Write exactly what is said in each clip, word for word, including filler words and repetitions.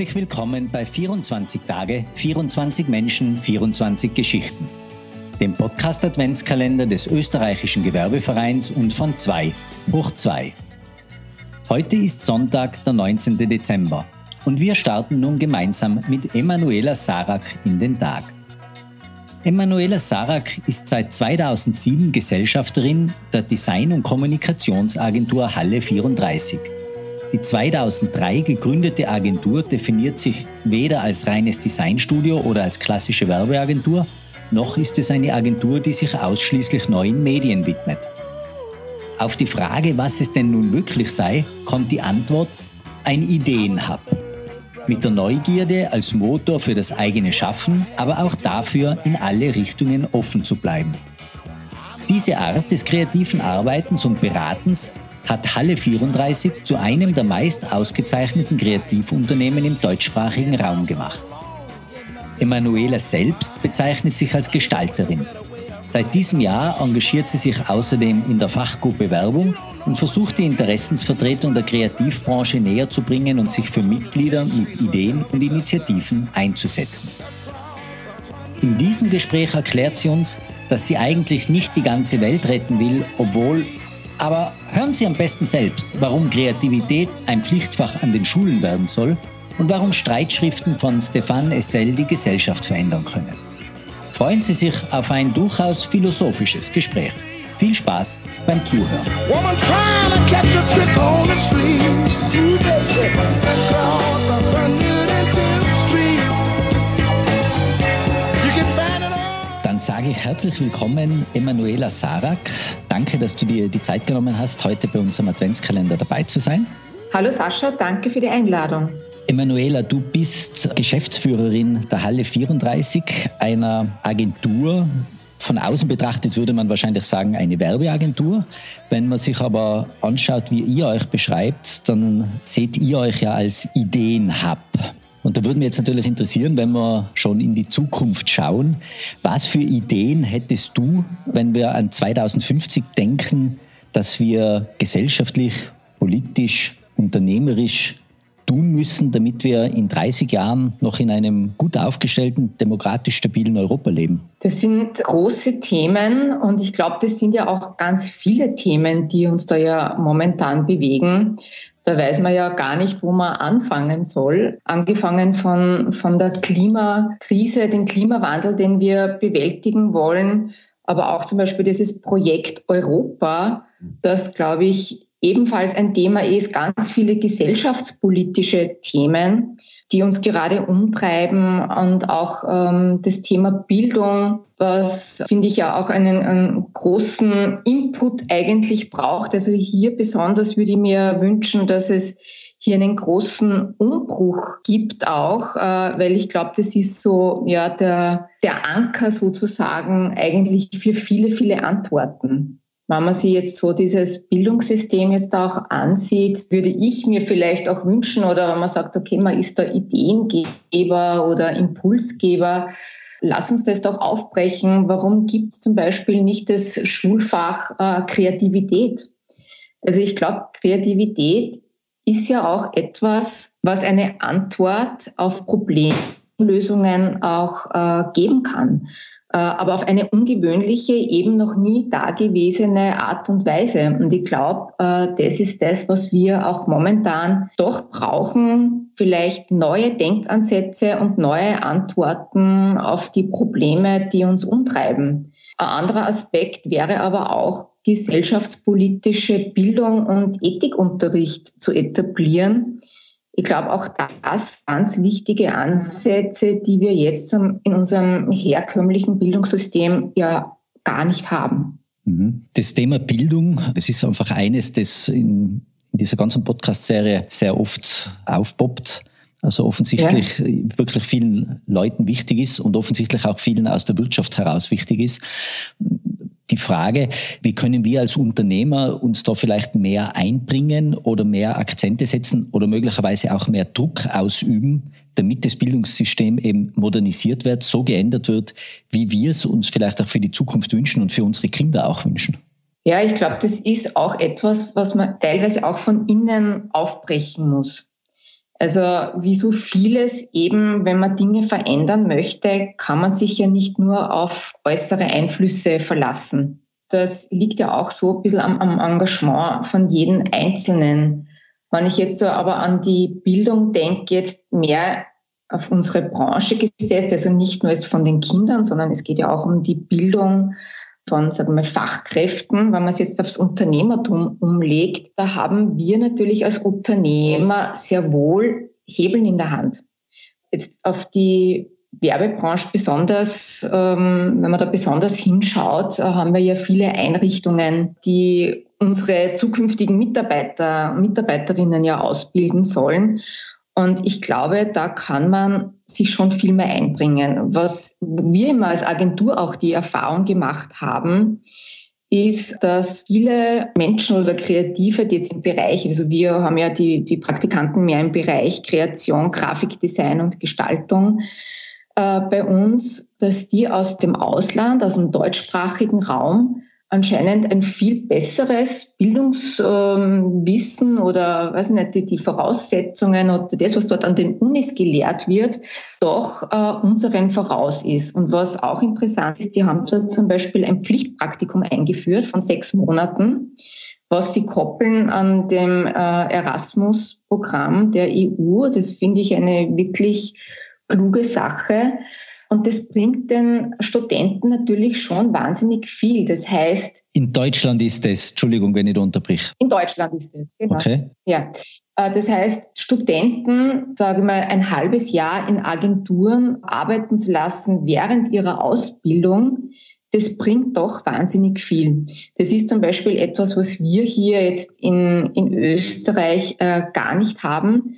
Herzlich willkommen bei vierundzwanzig Tage, vierundzwanzig Menschen, vierundzwanzig Geschichten, dem Podcast-Adventskalender des Österreichischen Gewerbevereins und von zwei hoch zwei. Heute ist Sonntag, der neunzehnten Dezember und wir starten nun gemeinsam mit Emanuela Sarac in den Tag. Emanuela Sarac ist seit zweitausendsieben Gesellschafterin der Design- und Kommunikationsagentur Halle vierunddreißig. Die zweitausenddrei gegründete Agentur definiert sich weder als reines Designstudio oder als klassische Werbeagentur, noch ist es eine Agentur, die sich ausschließlich neuen Medien widmet. Auf die Frage, was es denn nun wirklich sei, kommt die Antwort: ein Ideen-Hub. Mit der Neugierde als Motor für das eigene Schaffen, aber auch dafür, in alle Richtungen offen zu bleiben. Diese Art des kreativen Arbeitens und Beratens hat Halle vierunddreißig zu einem der meist ausgezeichneten Kreativunternehmen im deutschsprachigen Raum gemacht. Emanuela selbst bezeichnet sich als Gestalterin. Seit diesem Jahr engagiert sie sich außerdem in der Fachgruppe Werbung und versucht, die Interessensvertretung der Kreativbranche näher zu bringen und sich für Mitglieder mit Ideen und Initiativen einzusetzen. In diesem Gespräch erklärt sie uns, dass sie eigentlich nicht die ganze Welt retten will, obwohl... Aber hören Sie am besten selbst, warum Kreativität ein Pflichtfach an den Schulen werden soll und warum Streitschriften von Stefan Sell die Gesellschaft verändern können. Freuen Sie sich auf ein durchaus philosophisches Gespräch. Viel Spaß beim Zuhören. Dann sage ich herzlich willkommen, Emanuela Sarac. Danke, dass du dir die Zeit genommen hast, heute bei unserem Adventskalender dabei zu sein. Hallo Sascha, danke für die Einladung. Emanuela, du bist Geschäftsführerin der Halle vierunddreißig, einer Agentur. Von außen betrachtet würde man wahrscheinlich sagen, eine Werbeagentur. Wenn man sich aber anschaut, wie ihr euch beschreibt, dann seht ihr euch ja als Ideen-Hub. Und da würde mich jetzt natürlich interessieren, wenn wir schon in die Zukunft schauen, was für Ideen hättest du, wenn wir an zweitausendfünfzig denken, dass wir gesellschaftlich, politisch, unternehmerisch tun müssen, damit wir in dreißig Jahren noch in einem gut aufgestellten, demokratisch stabilen Europa leben? Das sind große Themen und ich glaube, das sind ja auch ganz viele Themen, die uns da ja momentan bewegen. Da weiß man ja gar nicht, wo man anfangen soll. Angefangen von, von der Klimakrise, den Klimawandel, den wir bewältigen wollen, aber auch zum Beispiel dieses Projekt Europa, das, glaube ich, ebenfalls ein Thema ist, ganz viele gesellschaftspolitische Themen, die uns gerade umtreiben, und auch ähm, das Thema Bildung, was, finde ich, ja auch einen, einen großen Input eigentlich braucht. Also hier besonders würde ich mir wünschen, dass es hier einen großen Umbruch gibt auch, äh, weil ich glaube, das ist so ja der, der Anker sozusagen eigentlich für viele, viele Antworten. Wenn man sich jetzt so dieses Bildungssystem jetzt auch ansieht, würde ich mir vielleicht auch wünschen, oder wenn man sagt, okay, man ist da Ideengeber oder Impulsgeber, lass uns das doch aufbrechen. Warum gibt es zum Beispiel nicht das Schulfach äh, Kreativität? Also ich glaube, Kreativität ist ja auch etwas, was eine Antwort auf Problemlösungen auch äh, geben kann, aber auf eine ungewöhnliche, eben noch nie dagewesene Art und Weise. Und ich glaube, das ist das, was wir auch momentan doch brauchen, vielleicht neue Denkansätze und neue Antworten auf die Probleme, die uns umtreiben. Ein anderer Aspekt wäre aber auch, gesellschaftspolitische Bildung und Ethikunterricht zu etablieren. Ich glaube, auch das ganz wichtige Ansätze, die wir jetzt in unserem herkömmlichen Bildungssystem ja gar nicht haben. Das Thema Bildung, das ist einfach eines, das in dieser ganzen Podcast-Serie sehr oft aufpoppt. Also offensichtlich ja. wirklich vielen Leuten wichtig ist und offensichtlich auch vielen aus der Wirtschaft heraus wichtig ist. Die Frage, wie können wir als Unternehmer uns da vielleicht mehr einbringen oder mehr Akzente setzen oder möglicherweise auch mehr Druck ausüben, damit das Bildungssystem eben modernisiert wird, so geändert wird, wie wir es uns vielleicht auch für die Zukunft wünschen und für unsere Kinder auch wünschen. Ja, ich glaube, das ist auch etwas, was man teilweise auch von innen aufbrechen muss. Also wie so vieles eben, wenn man Dinge verändern möchte, kann man sich ja nicht nur auf äußere Einflüsse verlassen. Das liegt ja auch so ein bisschen am, am Engagement von jedem Einzelnen. Wenn ich jetzt so aber an die Bildung denke, jetzt mehr auf unsere Branche gesetzt, also nicht nur jetzt von den Kindern, sondern es geht ja auch um die Bildung von, sagen wir mal, Fachkräften, wenn man es jetzt aufs Unternehmertum umlegt, da haben wir natürlich als Unternehmer sehr wohl Hebeln in der Hand. Jetzt auf die Werbebranche besonders, wenn man da besonders hinschaut, haben wir ja viele Einrichtungen, die unsere zukünftigen Mitarbeiter und Mitarbeiterinnen ja ausbilden sollen. Und ich glaube, da kann man sich schon viel mehr einbringen. Was wir immer als Agentur auch die Erfahrung gemacht haben, ist, dass viele Menschen oder Kreative, die jetzt im Bereich, also wir haben ja die, die Praktikanten mehr im Bereich Kreation, Grafikdesign und Gestaltung äh, bei uns, dass die aus dem Ausland, aus dem deutschsprachigen Raum, anscheinend ein viel besseres Bildungswissen ähm, oder weiß nicht, die, die Voraussetzungen oder das, was dort an den Unis gelehrt wird, doch äh, unseren voraus ist. Und was auch interessant ist, die haben da zum Beispiel ein Pflichtpraktikum eingeführt von sechs Monaten, was sie koppeln an dem äh, Erasmus-Programm der E U. Das finde ich eine wirklich kluge Sache. Und das bringt den Studenten natürlich schon wahnsinnig viel. Das heißt... In Deutschland ist das, Entschuldigung, wenn ich da unterbrich. In Deutschland ist das, genau. Okay. Ja. Das heißt, Studenten, sage ich mal, ein halbes Jahr in Agenturen arbeiten zu lassen während ihrer Ausbildung, das bringt doch wahnsinnig viel. Das ist zum Beispiel etwas, was wir hier jetzt in, in Österreich äh, gar nicht haben.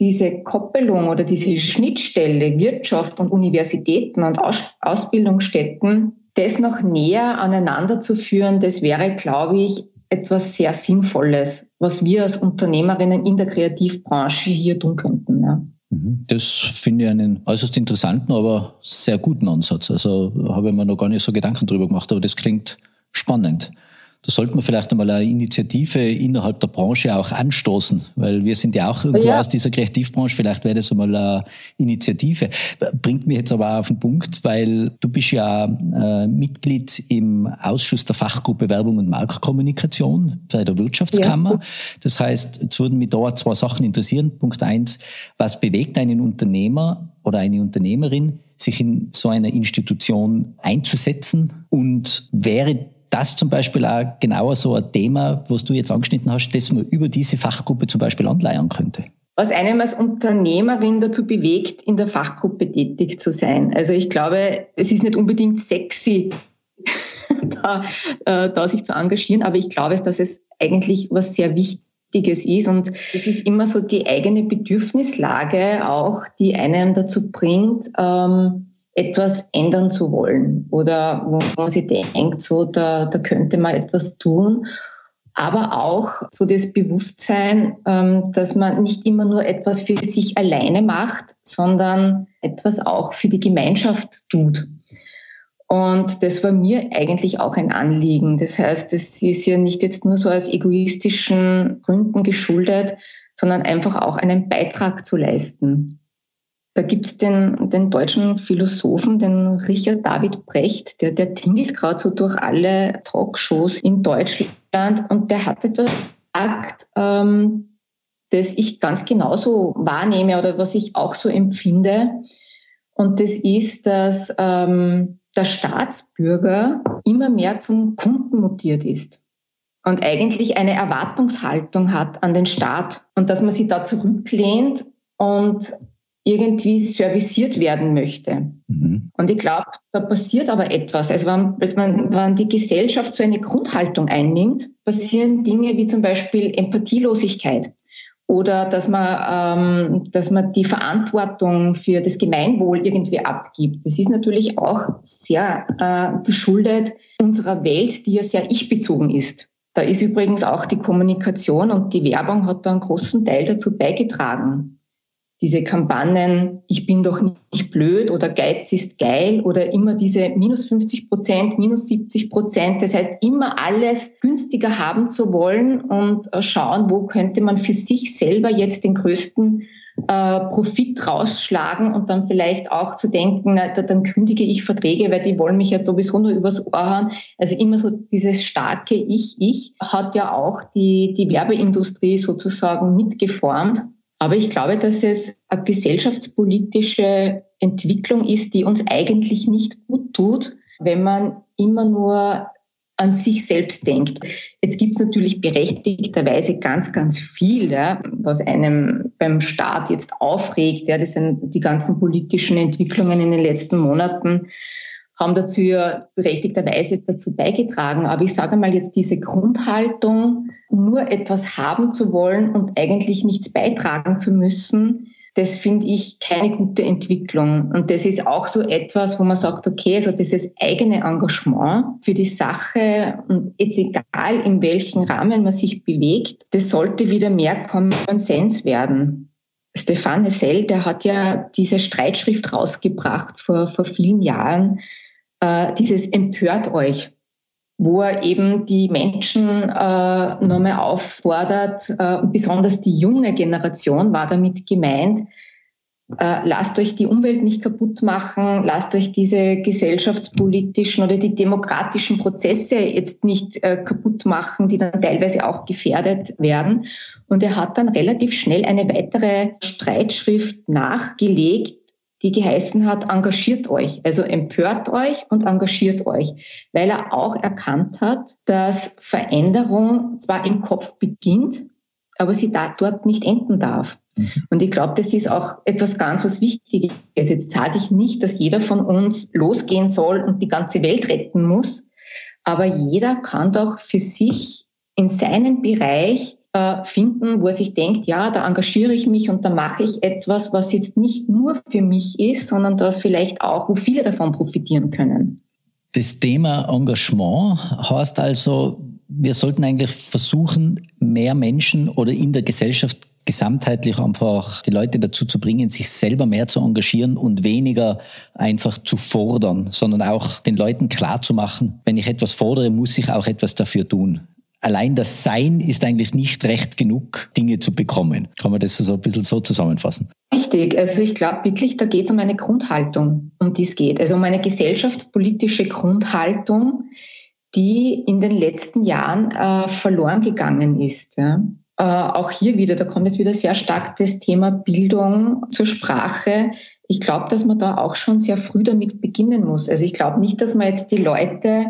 Diese Koppelung oder diese Schnittstelle Wirtschaft und Universitäten und Ausbildungsstätten, das noch näher aneinander zu führen, das wäre, glaube ich, etwas sehr Sinnvolles, was wir als Unternehmerinnen in der Kreativbranche hier tun könnten. Ja. Das finde ich einen äußerst interessanten, aber sehr guten Ansatz. Also habe ich mir noch gar nicht so Gedanken drüber gemacht, aber das klingt spannend. Da sollte man vielleicht einmal eine Initiative innerhalb der Branche auch anstoßen, weil wir sind ja auch irgendwo ja. aus dieser Kreativbranche, vielleicht wäre das einmal eine Initiative. Bringt mich jetzt aber auch auf den Punkt, weil du bist ja äh, Mitglied im Ausschuss der Fachgruppe Werbung und Marktkommunikation bei der Wirtschaftskammer. Ja. Das heißt, jetzt würden mich da zwei Sachen interessieren. Punkt eins, was bewegt einen Unternehmer oder eine Unternehmerin, sich in so einer Institution einzusetzen, und wäre das zum Beispiel auch genauer so ein Thema, was du jetzt angeschnitten hast, das man über diese Fachgruppe zum Beispiel anleiern könnte? Was einem als Unternehmerin dazu bewegt, in der Fachgruppe tätig zu sein. Also ich glaube, es ist nicht unbedingt sexy, da, äh, da sich zu engagieren, aber ich glaube, dass es eigentlich was sehr Wichtiges ist. Und es ist immer so die eigene Bedürfnislage auch, die einem dazu bringt, ähm, etwas ändern zu wollen oder wo man sich denkt, so da, da könnte man etwas tun. Aber auch so das Bewusstsein, dass man nicht immer nur etwas für sich alleine macht, sondern etwas auch für die Gemeinschaft tut. Und das war mir eigentlich auch ein Anliegen. Das heißt, es ist ja nicht jetzt nur so aus egoistischen Gründen geschuldet, sondern einfach auch einen Beitrag zu leisten. Da gibt's den, den deutschen Philosophen, den Richard David Precht, der, der tingelt gerade so durch alle Talkshows in Deutschland, und der hat etwas gesagt, ähm, das ich ganz genauso wahrnehme oder was ich auch so empfinde. Und das ist, dass ähm, der Staatsbürger immer mehr zum Kunden mutiert ist und eigentlich eine Erwartungshaltung hat an den Staat und dass man sich da zurücklehnt und irgendwie serviciert werden möchte. Mhm. Und ich glaube, da passiert aber etwas. Also wenn, wenn, wenn die Gesellschaft so eine Grundhaltung einnimmt, passieren Dinge wie zum Beispiel Empathielosigkeit oder dass man, ähm, dass man die Verantwortung für das Gemeinwohl irgendwie abgibt. Das ist natürlich auch sehr äh, geschuldet unserer Welt, die ja sehr ich-bezogen ist. Da ist übrigens auch die Kommunikation und die Werbung hat da einen großen Teil dazu beigetragen. Diese Kampagnen, ich bin doch nicht blöd oder Geiz ist geil oder immer diese minus fünfzig Prozent, minus siebzig Prozent. Das heißt, immer alles günstiger haben zu wollen und schauen, wo könnte man für sich selber jetzt den größten äh, Profit rausschlagen und dann vielleicht auch zu denken, na, dann kündige ich Verträge, weil die wollen mich jetzt sowieso nur übers Ohr hauen. Also immer so dieses starke Ich, Ich hat ja auch die, die Werbeindustrie sozusagen mitgeformt. Aber ich glaube, dass es eine gesellschaftspolitische Entwicklung ist, die uns eigentlich nicht gut tut, wenn man immer nur an sich selbst denkt. Jetzt gibt es natürlich berechtigterweise ganz, ganz viel, ja, was einem beim Staat jetzt aufregt. Ja, das sind die ganzen politischen Entwicklungen in den letzten Monaten, haben dazu ja berechtigterweise dazu beigetragen. Aber ich sage mal jetzt diese Grundhaltung, nur etwas haben zu wollen und eigentlich nichts beitragen zu müssen, das finde ich keine gute Entwicklung. Und das ist auch so etwas, wo man sagt, okay, also dieses eigene Engagement für die Sache und jetzt egal in welchen Rahmen man sich bewegt, das sollte wieder mehr Common Sense werden. Stefan Sell, der hat ja diese Streitschrift rausgebracht vor, vor vielen Jahren, äh, dieses Empört euch, wo er eben die Menschen äh, nochmal auffordert, äh, besonders die junge Generation war damit gemeint, äh, lasst euch die Umwelt nicht kaputt machen, lasst euch diese gesellschaftspolitischen oder die demokratischen Prozesse jetzt nicht äh, kaputt machen, die dann teilweise auch gefährdet werden. Und er hat dann relativ schnell eine weitere Streitschrift nachgelegt, die geheißen hat, engagiert euch, also empört euch und engagiert euch, weil er auch erkannt hat, dass Veränderung zwar im Kopf beginnt, aber sie da, dort nicht enden darf. Und ich glaube, das ist auch etwas ganz, was Wichtiges. Jetzt sage ich nicht, dass jeder von uns losgehen soll und die ganze Welt retten muss, aber jeder kann doch für sich in seinem Bereich finden, wo er sich denkt, ja, da engagiere ich mich und da mache ich etwas, was jetzt nicht nur für mich ist, sondern das vielleicht auch, wo viele davon profitieren können. Das Thema Engagement heißt also, wir sollten eigentlich versuchen, mehr Menschen oder in der Gesellschaft gesamtheitlich einfach die Leute dazu zu bringen, sich selber mehr zu engagieren und weniger einfach zu fordern, sondern auch den Leuten klarzumachen, wenn ich etwas fordere, muss ich auch etwas dafür tun. Allein das Sein ist eigentlich nicht recht genug, Dinge zu bekommen. Kann man das so ein bisschen so zusammenfassen? Richtig. Also ich glaube wirklich, da geht es um eine Grundhaltung, um die es geht. Also um eine gesellschaftspolitische Grundhaltung, die in den letzten Jahren äh, verloren gegangen ist. Ja. Äh, auch hier wieder, da kommt jetzt wieder sehr stark das Thema Bildung zur Sprache. Ich glaube, dass man da auch schon sehr früh damit beginnen muss. Also ich glaube nicht, dass man jetzt die Leute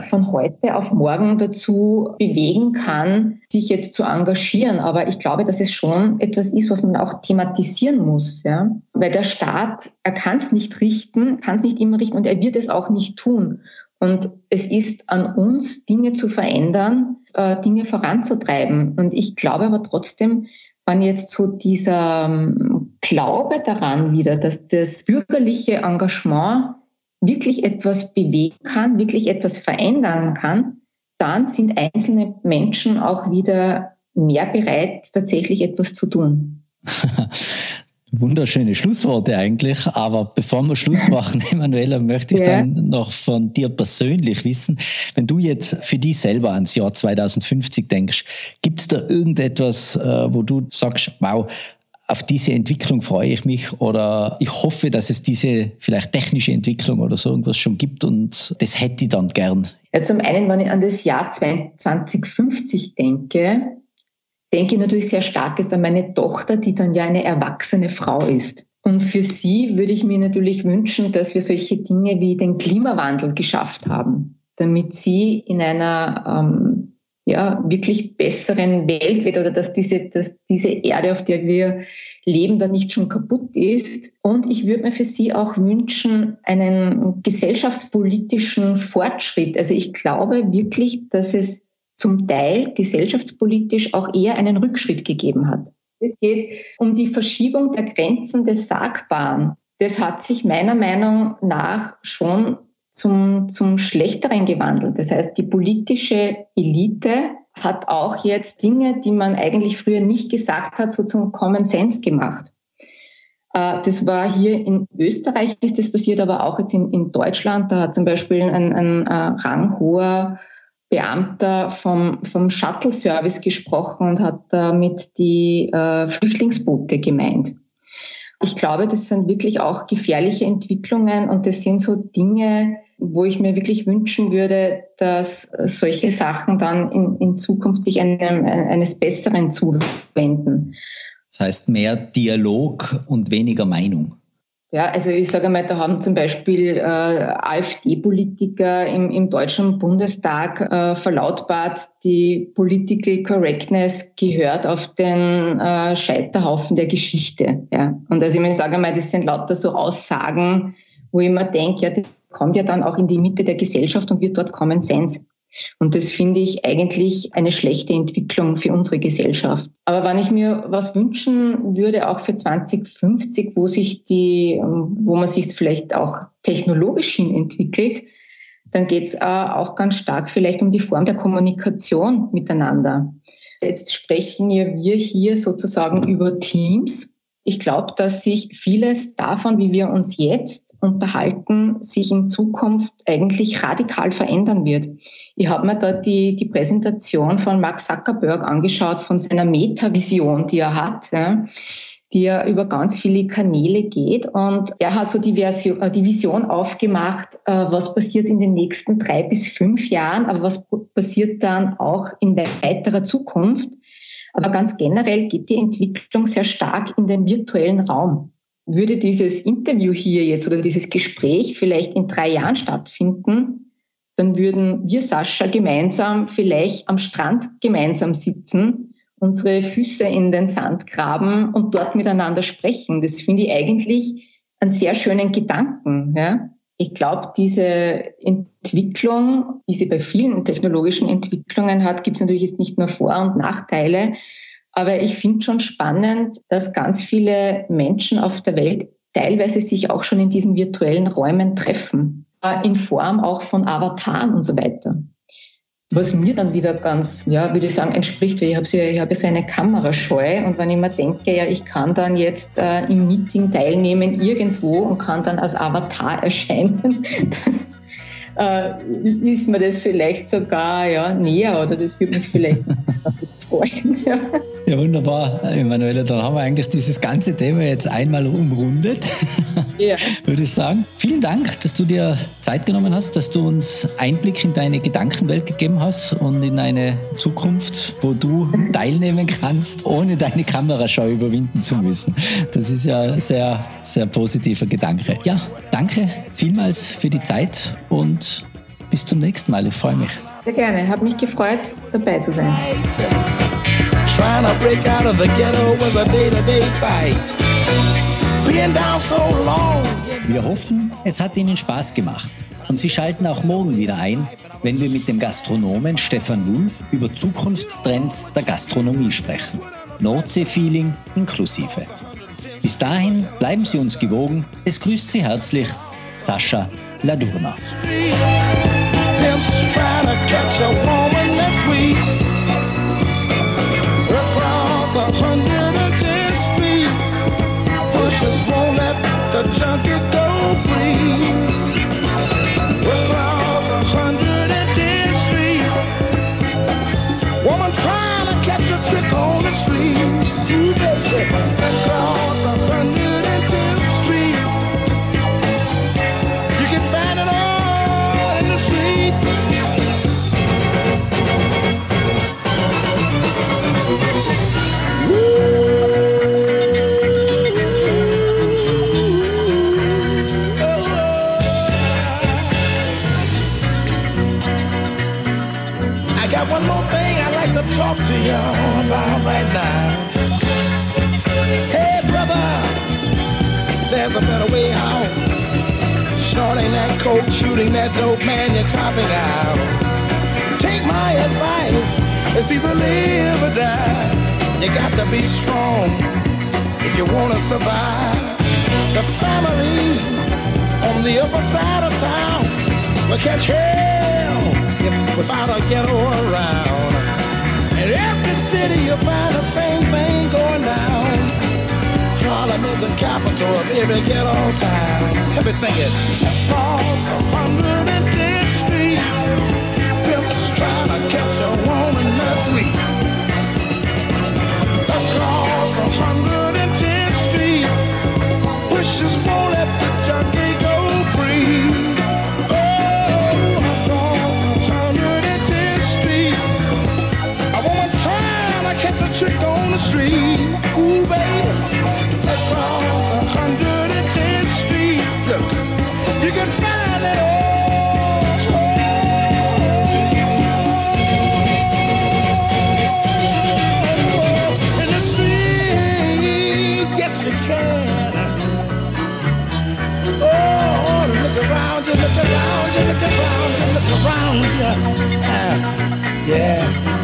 von heute auf morgen dazu bewegen kann, sich jetzt zu engagieren. Aber ich glaube, dass es schon etwas ist, was man auch thematisieren muss. Ja? Weil der Staat, er kann es nicht richten, kann es nicht immer richten und er wird es auch nicht tun. Und es ist an uns, Dinge zu verändern, äh, Dinge voranzutreiben. Und ich glaube aber trotzdem, wenn jetzt so dieser ähm, Glaube daran wieder, dass das bürgerliche Engagement wirklich etwas bewegen kann, wirklich etwas verändern kann, dann sind einzelne Menschen auch wieder mehr bereit, tatsächlich etwas zu tun. Wunderschöne Schlussworte eigentlich, aber bevor wir Schluss machen, Emanuela, möchte ich ja. dann noch von dir persönlich wissen, wenn du jetzt für dich selber ans Jahr zweitausendfünfzig denkst, gibt es da irgendetwas, wo du sagst, wow, auf diese Entwicklung freue ich mich oder ich hoffe, dass es diese vielleicht technische Entwicklung oder so irgendwas schon gibt und das hätte ich dann gern? Ja, zum einen, wenn ich an das Jahr zweitausendfünfzig denke, denke ich natürlich sehr stark ist an meine Tochter, die dann ja eine erwachsene Frau ist. Und für sie würde ich mir natürlich wünschen, dass wir solche Dinge wie den Klimawandel geschafft haben, damit sie in einer ähm, ja, wirklich besseren Welt wird oder dass diese, dass diese Erde, auf der wir leben, dann nicht schon kaputt ist. Und ich würde mir für sie auch wünschen, einen gesellschaftspolitischen Fortschritt. Also ich glaube wirklich, dass es zum Teil gesellschaftspolitisch auch eher einen Rückschritt gegeben hat. Es geht um die Verschiebung der Grenzen des Sagbaren. Das hat sich meiner Meinung nach schon zum, zum Schlechteren gewandelt. Das heißt, die politische Elite hat auch jetzt Dinge, die man eigentlich früher nicht gesagt hat, so zum Common Sense gemacht. Das war hier in Österreich, ist das passiert, aber auch jetzt in, in Deutschland. Da hat zum Beispiel ein, ein, ein ranghoher Beamter vom, vom Shuttle-Service gesprochen und hat damit die äh, Flüchtlingsboote gemeint. Ich glaube, das sind wirklich auch gefährliche Entwicklungen und das sind so Dinge, wo ich mir wirklich wünschen würde, dass solche Sachen dann in, in Zukunft sich einem, eines Besseren zuwenden. Das heißt mehr Dialog und weniger Meinung. Ja, also ich sage mal, da haben zum Beispiel äh, AfD-Politiker im, im Deutschen Bundestag äh, verlautbart, die Political Correctness gehört auf den äh, Scheiterhaufen der Geschichte. Ja. Und also ich sage mal, das sind lauter so Aussagen, wo ich mir denke, ja, das kommt ja dann auch in die Mitte der Gesellschaft und wird dort Common Sense. Und das finde ich eigentlich eine schlechte Entwicklung für unsere Gesellschaft. Aber wenn ich mir was wünschen würde, auch für zwanzig fünfzig, wo sich die, wo man sich vielleicht auch technologisch hin entwickelt, dann geht es auch ganz stark vielleicht um die Form der Kommunikation miteinander. Jetzt sprechen ja wir hier sozusagen über Teams. Ich glaube, dass sich vieles davon, wie wir uns jetzt unterhalten, sich in Zukunft eigentlich radikal verändern wird. Ich habe mir da die, die Präsentation von Mark Zuckerberg angeschaut, von seiner Meta-Vision, die er hat, ja, die ja über ganz viele Kanäle geht. Und er hat so die, Version, die Vision aufgemacht, was passiert in den nächsten drei bis fünf Jahren, aber was passiert dann auch in weiterer Zukunft. Aber ganz generell geht die Entwicklung sehr stark in den virtuellen Raum. Würde dieses Interview hier jetzt oder dieses Gespräch vielleicht in drei Jahren stattfinden, dann würden wir, Sascha, gemeinsam vielleicht am Strand gemeinsam sitzen, unsere Füße in den Sand graben und dort miteinander sprechen. Das finde ich eigentlich einen sehr schönen Gedanken, ja. Ich glaube, diese Entwicklung, die sie bei vielen technologischen Entwicklungen hat, gibt es natürlich jetzt nicht nur Vor- und Nachteile. Aber ich finde schon spannend, dass ganz viele Menschen auf der Welt teilweise sich auch schon in diesen virtuellen Räumen treffen, in Form auch von Avataren und so weiter. Was mir dann wieder ganz, ja, würde ich sagen, entspricht, weil ich habe so, hab so eine Kamerascheu und wenn ich mir denke, ja, ich kann dann jetzt äh, im Meeting teilnehmen irgendwo und kann dann als Avatar erscheinen, dann äh, ist mir das vielleicht sogar ja, näher oder das würde mich vielleicht freuen. Ja. Ja, wunderbar, Emanuela, dann haben wir eigentlich dieses ganze Thema jetzt einmal umrundet, ja. Würde ich sagen. Vielen Dank, dass du dir Zeit genommen hast, dass du uns Einblick in deine Gedankenwelt gegeben hast und in eine Zukunft, wo du teilnehmen kannst, ohne deine Kameraschau überwinden zu müssen. Das ist ja ein sehr, sehr positiver Gedanke. Ja, danke vielmals für die Zeit und bis zum nächsten Mal. Ich freue mich. Sehr gerne, hat mich gefreut, dabei zu sein. Trying to break out of the ghetto was a day-to-day fight. Being down so long. Wir hoffen, es hat Ihnen Spaß gemacht. Und Sie schalten auch morgen wieder ein, wenn wir mit dem Gastronomen Stefan Wulf über Zukunftstrends der Gastronomie sprechen. Nordsee-Feeling inklusive. Bis dahin bleiben Sie uns gewogen. Es grüßt Sie herzlich Sascha Ladurna. Across one hundred tenth Street, pushers won't let the junkie go free. Across one hundred tenth Street, woman trying to catch a trick on the street. Across one hundred tenth Street, you can find it all in the street. Talk to y'all about right now. Hey brother, there's a better way out. Shorting that coat, shooting that dope man you're copping out. Take my advice, it's either live or die. You got to be strong if you want to survive. The family on the upper side of town will catch hell if, without a ghetto around. In every city you'll find the same thing going down. Harlem is the capital of every ghetto town. Let me sing it. Across one hundred tenth Street, pimps trying to catch a woman that's weak. Across one hundred tenth Street, yeah.